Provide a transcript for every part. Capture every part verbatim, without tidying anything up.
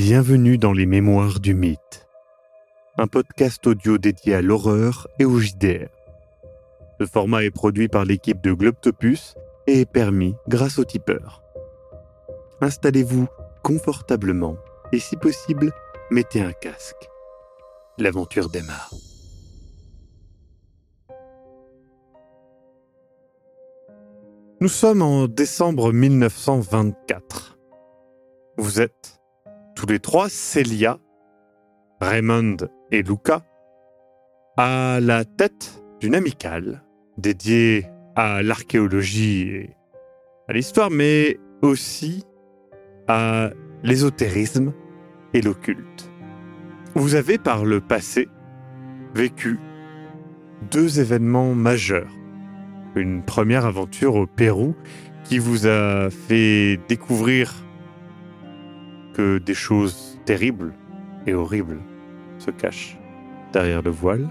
Bienvenue dans Les Mémoires du Mythe, un podcast audio dédié à l'horreur et au J D R. Ce format est produit par l'équipe de Globtopus et est permis grâce au tipeur. Installez-vous confortablement et si possible, mettez un casque. L'aventure démarre. Nous sommes en décembre mille neuf cent vingt-quatre. Vous êtes tous les trois, Celia, Raymond et Luca, à la tête d'une amicale dédiée à l'archéologie et à l'histoire, mais aussi à l'ésotérisme et l'occulte. Vous avez par le passé vécu deux événements majeurs. Une première aventure au Pérou qui vous a fait découvrir que des choses terribles et horribles se cachent derrière le voile.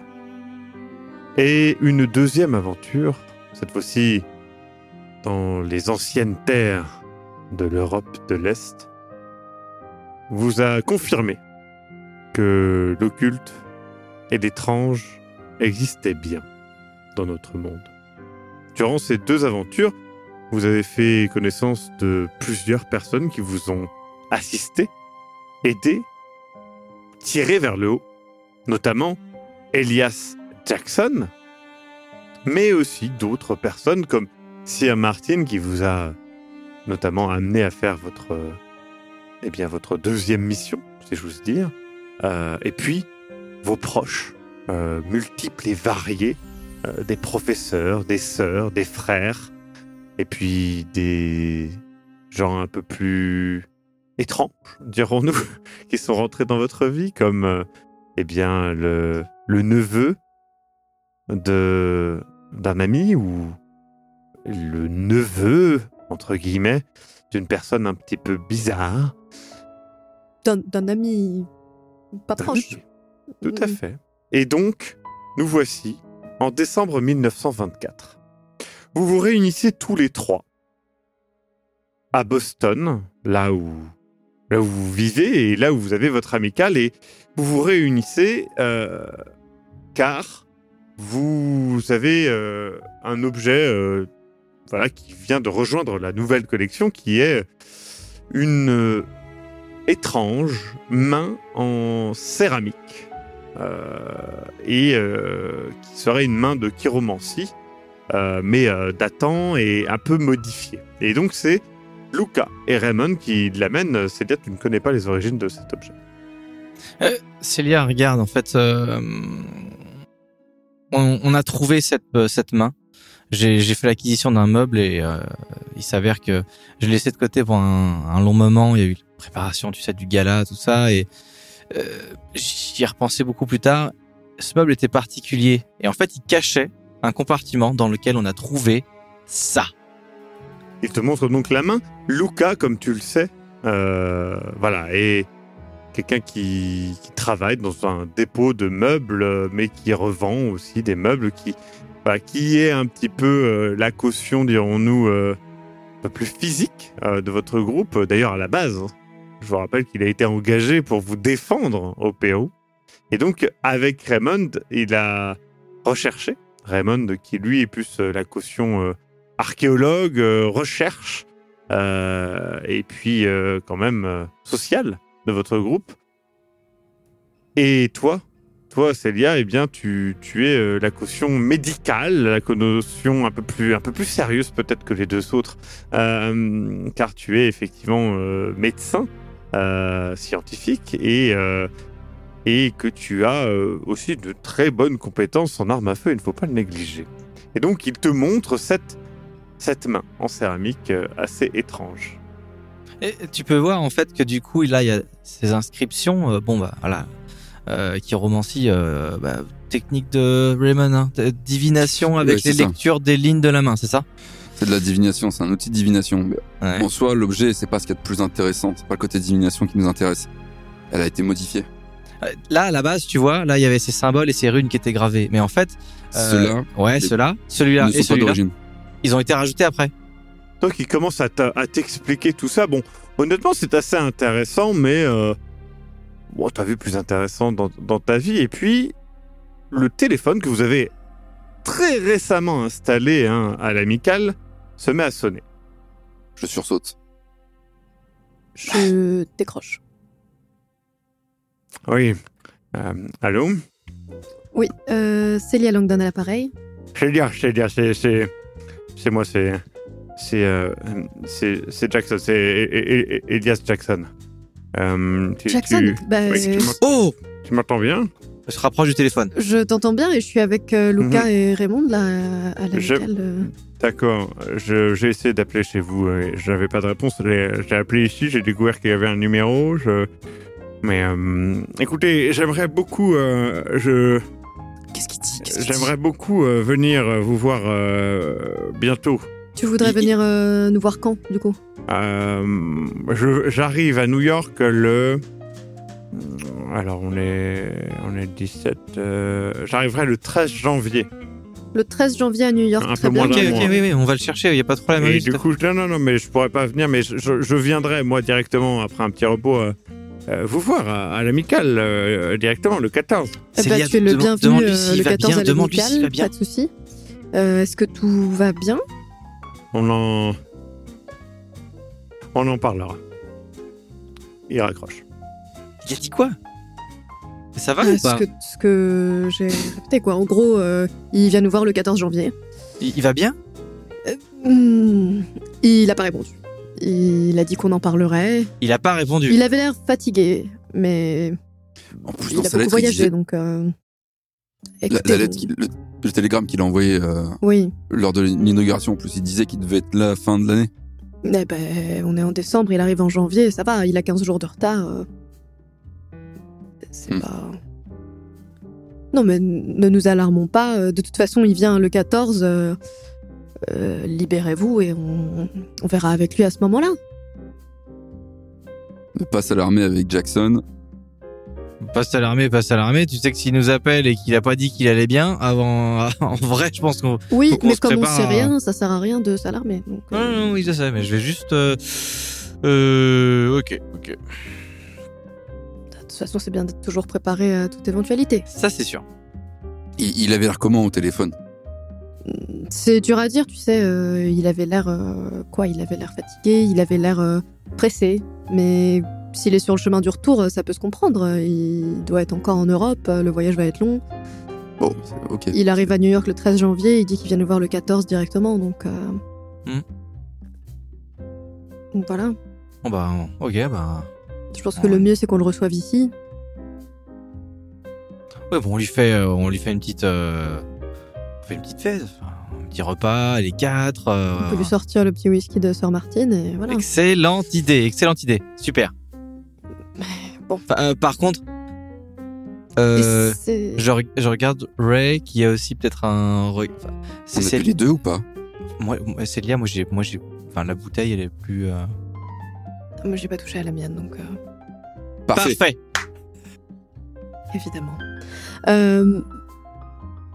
Et une deuxième aventure, cette fois-ci dans les anciennes terres de l'Europe de l'Est, vous a confirmé que l'occulte et l'étrange existaient bien dans notre monde. Durant ces deux aventures, vous avez fait connaissance de plusieurs personnes qui vous ont assister, aider, tirer vers le haut, notamment Elias Jackson, mais aussi d'autres personnes comme Sia Martin qui vous a notamment amené à faire votre, euh, eh bien, votre deuxième mission, si j'ose dire, euh, et puis vos proches, euh, multiples et variés, euh, des professeurs, des sœurs, des frères, et puis des gens un peu plus étranges, dirons-nous, qui sont rentrés dans votre vie, comme euh, eh bien, le, le neveu de, d'un ami ou le neveu, entre guillemets, d'une personne un petit peu bizarre. D'un, d'un ami pas d'un proche. Ami. Tout à fait. Et donc, nous voici en décembre mille neuf cent vingt-quatre. Vous vous réunissez tous les trois à Boston, là où Là où vous vivez et là où vous avez votre amicale et vous vous réunissez euh, car vous avez euh, un objet euh, voilà, qui vient de rejoindre la nouvelle collection qui est une euh, étrange main en céramique euh, et euh, qui serait une main de chiromancie euh, mais euh, datant et un peu modifiée. Et donc c'est Luca et Raymond qui l'amènent. Célia, tu ne connais pas les origines de cet objet. Euh, Célia, regarde, en fait, euh, on, on a trouvé cette, cette main. J'ai, j'ai fait l'acquisition d'un meuble et euh, il s'avère que je l'ai laissé de côté pour un, un long moment. Il y a eu la préparation, tu sais, du gala, tout ça. Et euh, j'y ai repensé beaucoup plus tard. Ce meuble était particulier. Et en fait, il cachait un compartiment dans lequel on a trouvé ça. Il te montre donc la main. Luca, comme tu le sais, euh, voilà, est quelqu'un qui, qui travaille dans un dépôt de meubles, mais qui revend aussi des meubles, qui, bah, qui est un petit peu euh, la caution, dirons-nous, euh, un peu plus physique euh, de votre groupe. D'ailleurs, à la base, hein, je vous rappelle qu'il a été engagé pour vous défendre au Pérou. Et donc, avec Raymond, il a recherché Raymond, qui lui est plus euh, la caution euh, archéologue, euh, recherche, euh, et puis euh, quand même euh, social de votre groupe. Et toi, toi Célia, eh bien tu tu es euh, la caution médicale, la caution un peu plus un peu plus sérieuse peut-être que les deux autres, euh, car tu es effectivement euh, médecin, euh, scientifique et euh, et que tu as euh, aussi de très bonnes compétences en armes à feu. Il ne faut pas le négliger. Et donc il te montre cette Cette main en céramique assez étrange. Et tu peux voir en fait que du coup, là, il y a ces inscriptions, euh, bon bah voilà, euh, qui romancient euh, bah, technique de Raymond, hein, de divination avec ouais, les ça. lectures des lignes de la main, c'est ça ? C'est de la divination, c'est un outil de divination. Ouais. En soi, l'objet, c'est pas ce qu'il y a de plus intéressant, c'est pas le côté divination qui nous intéresse. Elle a été modifiée. Là, à la base, tu vois, là, il y avait ces symboles et ces runes qui étaient gravées, mais en fait, euh, ceux-là, ouais, ceux-là, celui-là et celui-là. Ils ont été rajoutés après. Toi qui commences à, t'a, à t'expliquer tout ça, bon, honnêtement, c'est assez intéressant, mais euh, Bon, t'as vu plus intéressant dans, dans ta vie. Et puis, le téléphone que vous avez très récemment installé hein, à l'amicale se met à sonner. Je sursaute. Je décroche. Oui. Euh, allô ? Oui, euh, Celia Langdon à l'appareil. Celia, Celia, c'est, c'est, c'est moi, c'est, c'est, euh, c'est, c'est Jackson, c'est Elias Jackson. Euh, tu, Jackson, tu, bah, oui, tu oh, tu m'entends bien ? Je rapproche du téléphone. Je t'entends bien et je suis avec euh, Luca mm-hmm. et Raymond là à la je... euh... D'accord. Je, j'ai essayé d'appeler chez vous, et j'avais pas de réponse. J'ai, j'ai appelé ici, j'ai découvert qu'il y avait un numéro. Je... Mais euh, écoutez, j'aimerais beaucoup. Euh, je. Qu'est-ce qu'il dit Qu'est-ce J'aimerais qu'il dit beaucoup euh, venir vous voir euh, bientôt. Tu voudrais Il... venir euh, nous voir quand, du coup euh, je, J'arrive à New York le. Alors, on est, on est le dix-sept. Euh, j'arriverai le treize janvier. Le treize janvier à New York. Un peu moins d'un mois. Ok, ok, oui, oui, on va le chercher. Il n'y a pas de problème. Et du coup, non, non, non, mais je pourrais pas venir. Mais je, je, je viendrai moi directement après un petit repos. Euh, Euh, vous voir à, à l'amicale euh, directement le quatorze. Eh bah, tu es le bienvenu euh, le quatorze bien, à l'amicale, pas de souci. Euh, est-ce que tout va bien ? On en on en parlera. Il raccroche. Il a dit quoi ? Ça va euh, ou pas ? Ce que, ce que j'ai répété quoi. En gros, euh, il vient nous voir le quatorze janvier. Il, il va bien ? euh, hmm, Il a pas répondu. Il a dit qu'on en parlerait. Il n'a pas répondu. Il avait l'air fatigué, mais en plus, il a beaucoup voyagé, disait... donc... Euh... Écoutez, la, la lettre, le, le télégramme qu'il a envoyé euh, oui. lors de l'inauguration, en plus, il disait qu'il devait être là à la fin de l'année. Eh ben, on est en décembre, il arrive en janvier, ça va, il a quinze jours de retard. Euh... C'est hmm. pas... Non, mais ne nous alarmons pas. De toute façon, il vient le quatorze... Euh... Euh, libérez-vous et on, on verra avec lui à ce moment-là. Passe à l'armée avec Jackson. Passe à l'armée, passe à l'armée. Tu sais que s'il nous appelle et qu'il a pas dit qu'il allait bien, avant, en vrai, je pense qu'on. Oui, qu'on mais comme on sait à... rien, ça sert à rien de s'alarmer. Donc, euh... ah, non, oui, c'est ça. Mais je vais juste. Euh... Euh... Ok, ok. De toute façon, c'est bien d'être toujours préparé à toute éventualité. Ça, c'est sûr. Il, il avait l'air comment au téléphone ? C'est dur à dire, tu sais, euh, il avait l'air... Euh, quoi, il avait l'air fatigué, il avait l'air euh, pressé. Mais s'il est sur le chemin du retour, ça peut se comprendre. Il doit être encore en Europe, le voyage va être long. Bon, oh, ok. Il arrive à New York le treize janvier, il dit qu'il vient nous voir le quatorze directement, donc... Euh... Mmh. Donc voilà. Bon bah, ok, bah... Je pense ouais. que le mieux, c'est qu'on le reçoive ici. Ouais, bon, on lui fait, euh, on lui fait une petite... Euh... fait une petite fête, un petit repas, les quatre... Euh... On peut lui sortir le petit whisky de Sir Martine et voilà. Excellente idée, excellente idée, super. Mais bon. Enfin, euh, par contre, euh, je, re- je regarde Ray qui a aussi peut-être un... Enfin, c'est On celle... les deux ou pas ? Moi, Célia, moi j'ai... Moi, j'ai... Enfin, la bouteille, elle est plus... Euh... Moi, j'ai pas touché à la mienne, donc... Euh... Parfait. Parfait. Évidemment. Euh...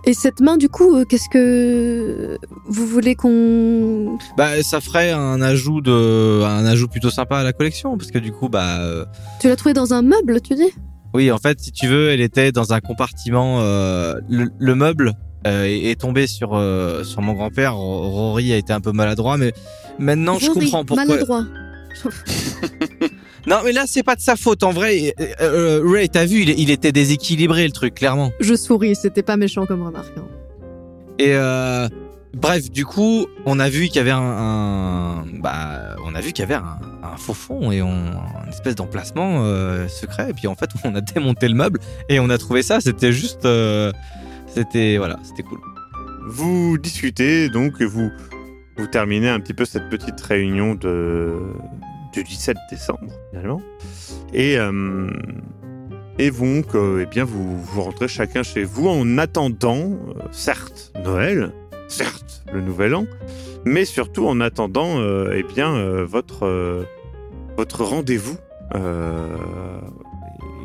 Et cette main, du coup, euh, qu'est-ce que vous voulez qu'on... Bah, ça ferait un ajout de, un ajout plutôt sympa à la collection, parce que du coup, bah. Euh... Tu l'as trouvée dans un meuble, tu dis ? Oui, en fait, si tu veux, elle était dans un compartiment. Euh, le, le meuble euh, est, est tombé sur euh, sur mon grand-père. Rory a été un peu maladroit, mais maintenant Rory, je comprends pourquoi. Maladroit. Non, mais là, c'est pas de sa faute, en vrai. Euh, Ray, t'as vu, il, il était déséquilibré, le truc, clairement. Je souris, c'était pas méchant comme remarque. Hein. Et euh, bref, du coup, on a vu qu'il y avait un, un bah, on a vu qu'il y avait un, un faux fond et on, une espèce d'emplacement euh, secret. Et puis en fait, on a démonté le meuble et on a trouvé ça. C'était juste, euh, c'était voilà, c'était cool. Vous discutez donc, vous, vous terminez un petit peu cette petite réunion de. Du dix-sept décembre, finalement. Et, euh, et donc, euh, eh bien, vous, vous rentrez chacun chez vous en attendant, euh, certes, Noël, certes, le Nouvel An, mais surtout en attendant euh, eh bien, euh, votre, euh, votre rendez-vous. Euh,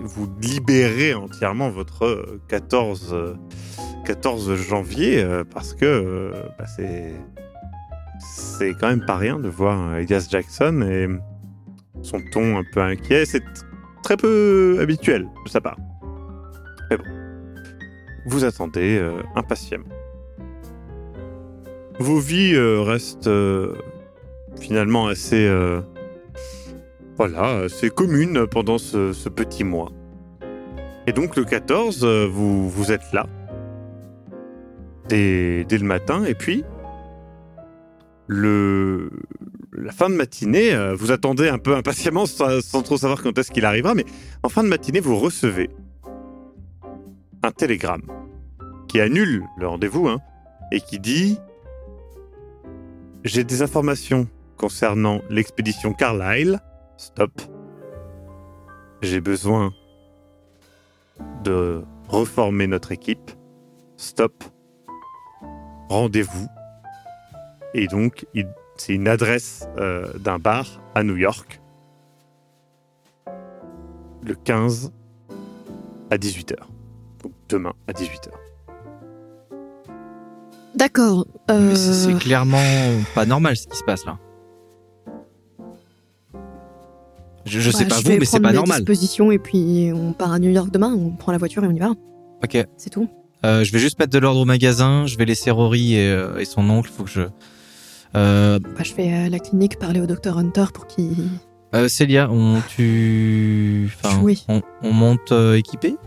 vous libérez entièrement votre quatorze janvier, euh, parce que euh, bah, c'est, c'est quand même pas rien de voir Elias Jackson et... Son ton un peu inquiet, c'est très peu habituel de sa part. Mais bon, vous attendez euh, impatiemment. Vos vies euh, restent euh, finalement assez, euh, voilà, assez communes pendant ce, ce petit mois. Et donc le quatorze, euh, vous, vous êtes là, dès, dès le matin, et puis le... La fin de matinée, euh, vous attendez un peu impatiemment sans, sans trop savoir quand est-ce qu'il arrivera, mais en fin de matinée, vous recevez un télégramme qui annule le rendez-vous hein, et qui dit « J'ai des informations concernant l'expédition Carlisle. Stop. J'ai besoin de reformer notre équipe. Stop. Rendez-vous. » Et donc, il c'est une adresse euh, d'un bar à New York, le quinze à dix-huit heures. Donc demain à dix-huit heures. D'accord. Euh... Mais c'est, c'est clairement pas normal ce qui se passe là. Je, je ouais, sais pas vous, mais c'est pas normal. Je vais prendre mes dispositions et puis on part à New York demain, on prend la voiture et on y va. Ok. C'est tout. Euh, je vais juste mettre de l'ordre au magasin, je vais laisser Rory et, euh, et son oncle, faut que je... Euh... Bah, je vais à la clinique parler au docteur Hunter pour qu'il... Euh, Celia, on, tu... enfin, oui. on, on monte euh, équipé ?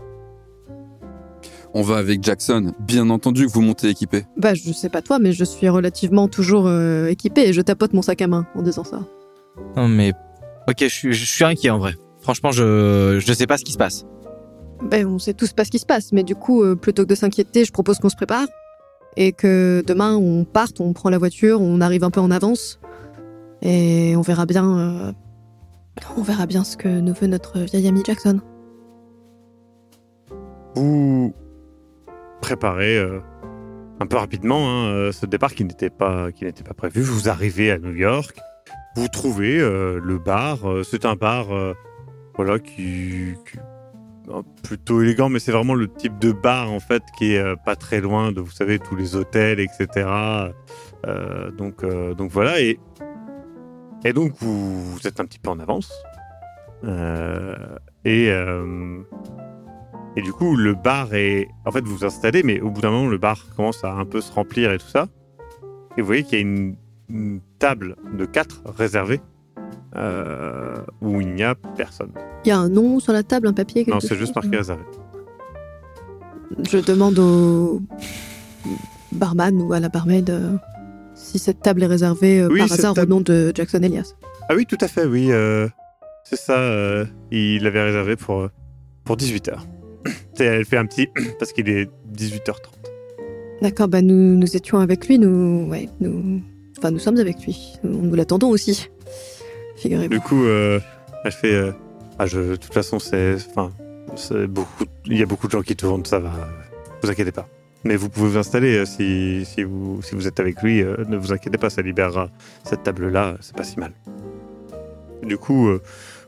On va avec Jackson. Bien entendu que vous montez équipé. Bah, je sais pas toi, mais je suis relativement toujours euh, équipé et je tapote mon sac à main en disant ça. Non mais... Ok, je suis, je suis inquiet en vrai. Franchement, je, je sais pas ce qui se passe. Ben, on sait tous pas ce qui se passe, mais du coup, euh, plutôt que de s'inquiéter, je propose qu'on se prépare. Et que demain, on parte, on prend la voiture, on arrive un peu en avance. Et on verra bien... Euh, on verra bien ce que nous veut notre vieil ami Jackson. Vous préparez euh, un peu rapidement hein, ce départ qui n'était pas, qui n'était pas prévu. Vous arrivez à New York, vous trouvez euh, le bar. Euh, c'est un bar euh, voilà, qui... qui plutôt élégant, mais c'est vraiment le type de bar en fait qui est euh, pas très loin de, vous savez, tous les hôtels, et cetera. Euh, donc, euh, donc voilà, et, et donc vous, vous êtes un petit peu en avance. Euh, et, euh, et du coup, le bar est... En fait, vous vous installez, mais au bout d'un moment, le bar commence à un peu se remplir et tout ça. Et vous voyez qu'il y a une, une table de quatre réservée. Euh, où il n'y a personne. Il y a un nom sur la table, un papier quelque... Non, c'est juste marqué réservé. Je demande au barman ou à la barmaid euh, si cette table est réservée euh, oui, par hasard ta... au nom de Jackson Elias. Ah oui, tout à fait, oui. Euh, c'est ça, euh, il l'avait réservé pour, pour dix-huit heures. Elle fait un petit... parce qu'il est dix-huit heures trente. D'accord, bah nous, nous étions avec lui, nous... Ouais, nous... Enfin, nous sommes avec lui. Nous, nous l'attendons aussi. Figurez-vous. Du coup, euh, elle fait... Euh, ah, je, de toute façon, c'est... Enfin, c'est beaucoup... Il y a beaucoup de gens qui tournent, ça va. Vous inquiétez pas. Mais vous pouvez vous installer euh, si, si, vous, si vous êtes avec lui. Euh, ne vous inquiétez pas, ça libérera cette table-là. C'est pas si mal. Du coup, euh,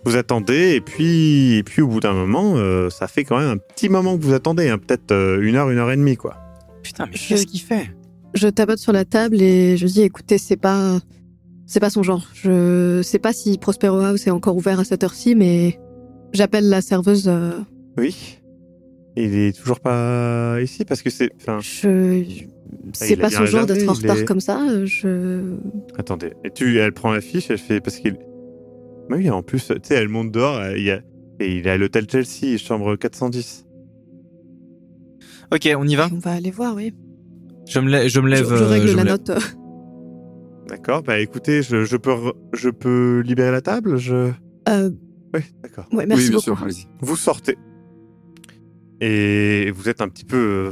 vous attendez. Et puis, et puis, au bout d'un moment, euh, ça fait quand même un petit moment que vous attendez. Hein, peut-être euh, une heure, une heure et demie, quoi. Putain, mais je... qu'est-ce qu'il fait ? Je tapote sur la table et je dis, écoutez, c'est pas... C'est pas son genre. Je sais pas si Prospero House est encore ouvert à cette heure-ci, mais j'appelle la serveuse. Euh... Oui. Il est toujours pas ici parce que c'est... Enfin, je... C'est pas son genre d'être en retard est... comme ça. Je... Attendez. Et tu, elle prend la fiche, elle fait... Parce qu'il... Mais oui, en plus, tu sais, elle monte dehors il a... et il est à l'hôtel Chelsea, chambre quatre cent dix. Ok, on y va. On va aller voir, oui. Je me lève... Je, me lève, je, je règle je la me note... D'accord, bah écoutez, je, je, peux, je peux libérer la table je... Euh... Oui, d'accord. Ouais, merci oui, bien beaucoup. Sûr, allez-y. Vous sortez. Et vous êtes un petit peu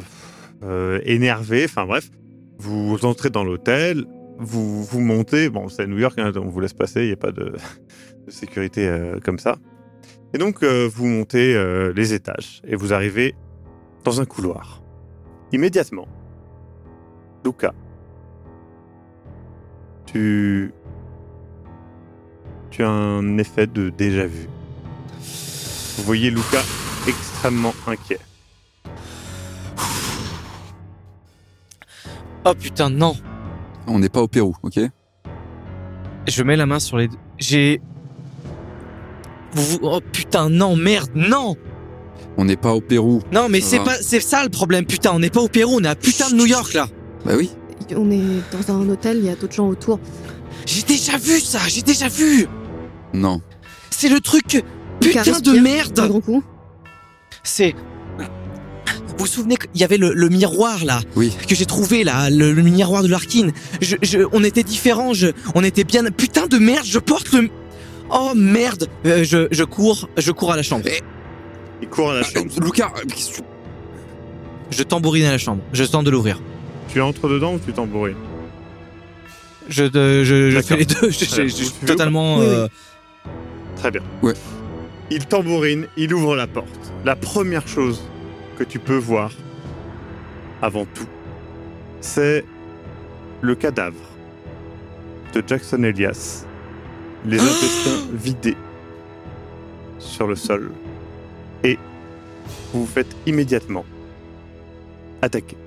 euh, énervé, enfin bref. Vous entrez dans l'hôtel, vous, vous montez. Bon, c'est à New York, hein, on vous laisse passer, il n'y a pas de, de sécurité euh, comme ça. Et donc, euh, vous montez euh, les étages et vous arrivez dans un couloir. Immédiatement, Luca. Tu... tu as un effet de déjà-vu. Vous voyez Luca extrêmement inquiet. Oh putain, non. On n'est pas au Pérou, ok ? Je mets la main sur les... J'ai... Vous, oh putain, non, merde, non! On n'est pas au Pérou. Non, mais c'est, pas, c'est ça le problème, putain, on n'est pas au Pérou, on est à putain de New York là! Bah oui. On est dans un hôtel, il y a d'autres gens autour. J'ai déjà vu ça, j'ai déjà vu! Non. C'est le truc putain Lucas de merde! Un grand coup. C'est. Vous vous souvenez qu'il y avait le, le miroir là, oui. Que j'ai trouvé là, le, le miroir de Larkin. Je, je, on était différents, je, on était bien. Putain de merde, je porte le. Oh merde, euh, je, je cours, je cours à la chambre. Et... Il court à la chambre. Ah, euh, Lucas, qu'est-ce que tu... Je tambourine à la chambre. Je tente de l'ouvrir. Tu entres dedans ou tu tambourines ? Je, euh, je, je fais les deux. Je, je, je, je suis totalement. Oui, oui. Euh... Très bien. Ouais. Il tambourine, il ouvre la porte. La première chose que tu peux voir avant tout, c'est le cadavre de Jackson Elias, les intestins vidés sur le sol, et vous vous faites immédiatement attaquer.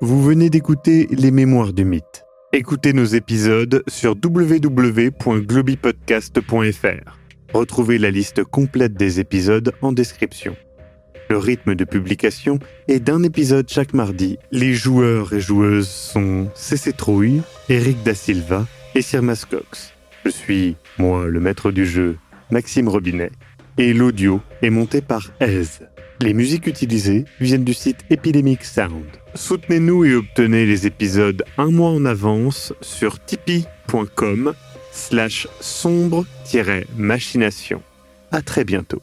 Vous venez d'écouter Les Mémoires du Mythe. Écoutez nos épisodes sur w w w point globipodcast point f r. Retrouvez la liste complète des épisodes en description. Le rythme de publication est d'un épisode chaque mardi. Les joueurs et joueuses sont C C Trouille, Eric Da Silva et Sir Maskox. Je suis, moi, le maître du jeu, Maxime Robinet, et l'audio est monté par E Z. Les musiques utilisées viennent du site Epidemic Sound. Soutenez-nous et obtenez les épisodes un mois en avance sur tipeee point com slash sombre machinations. À très bientôt.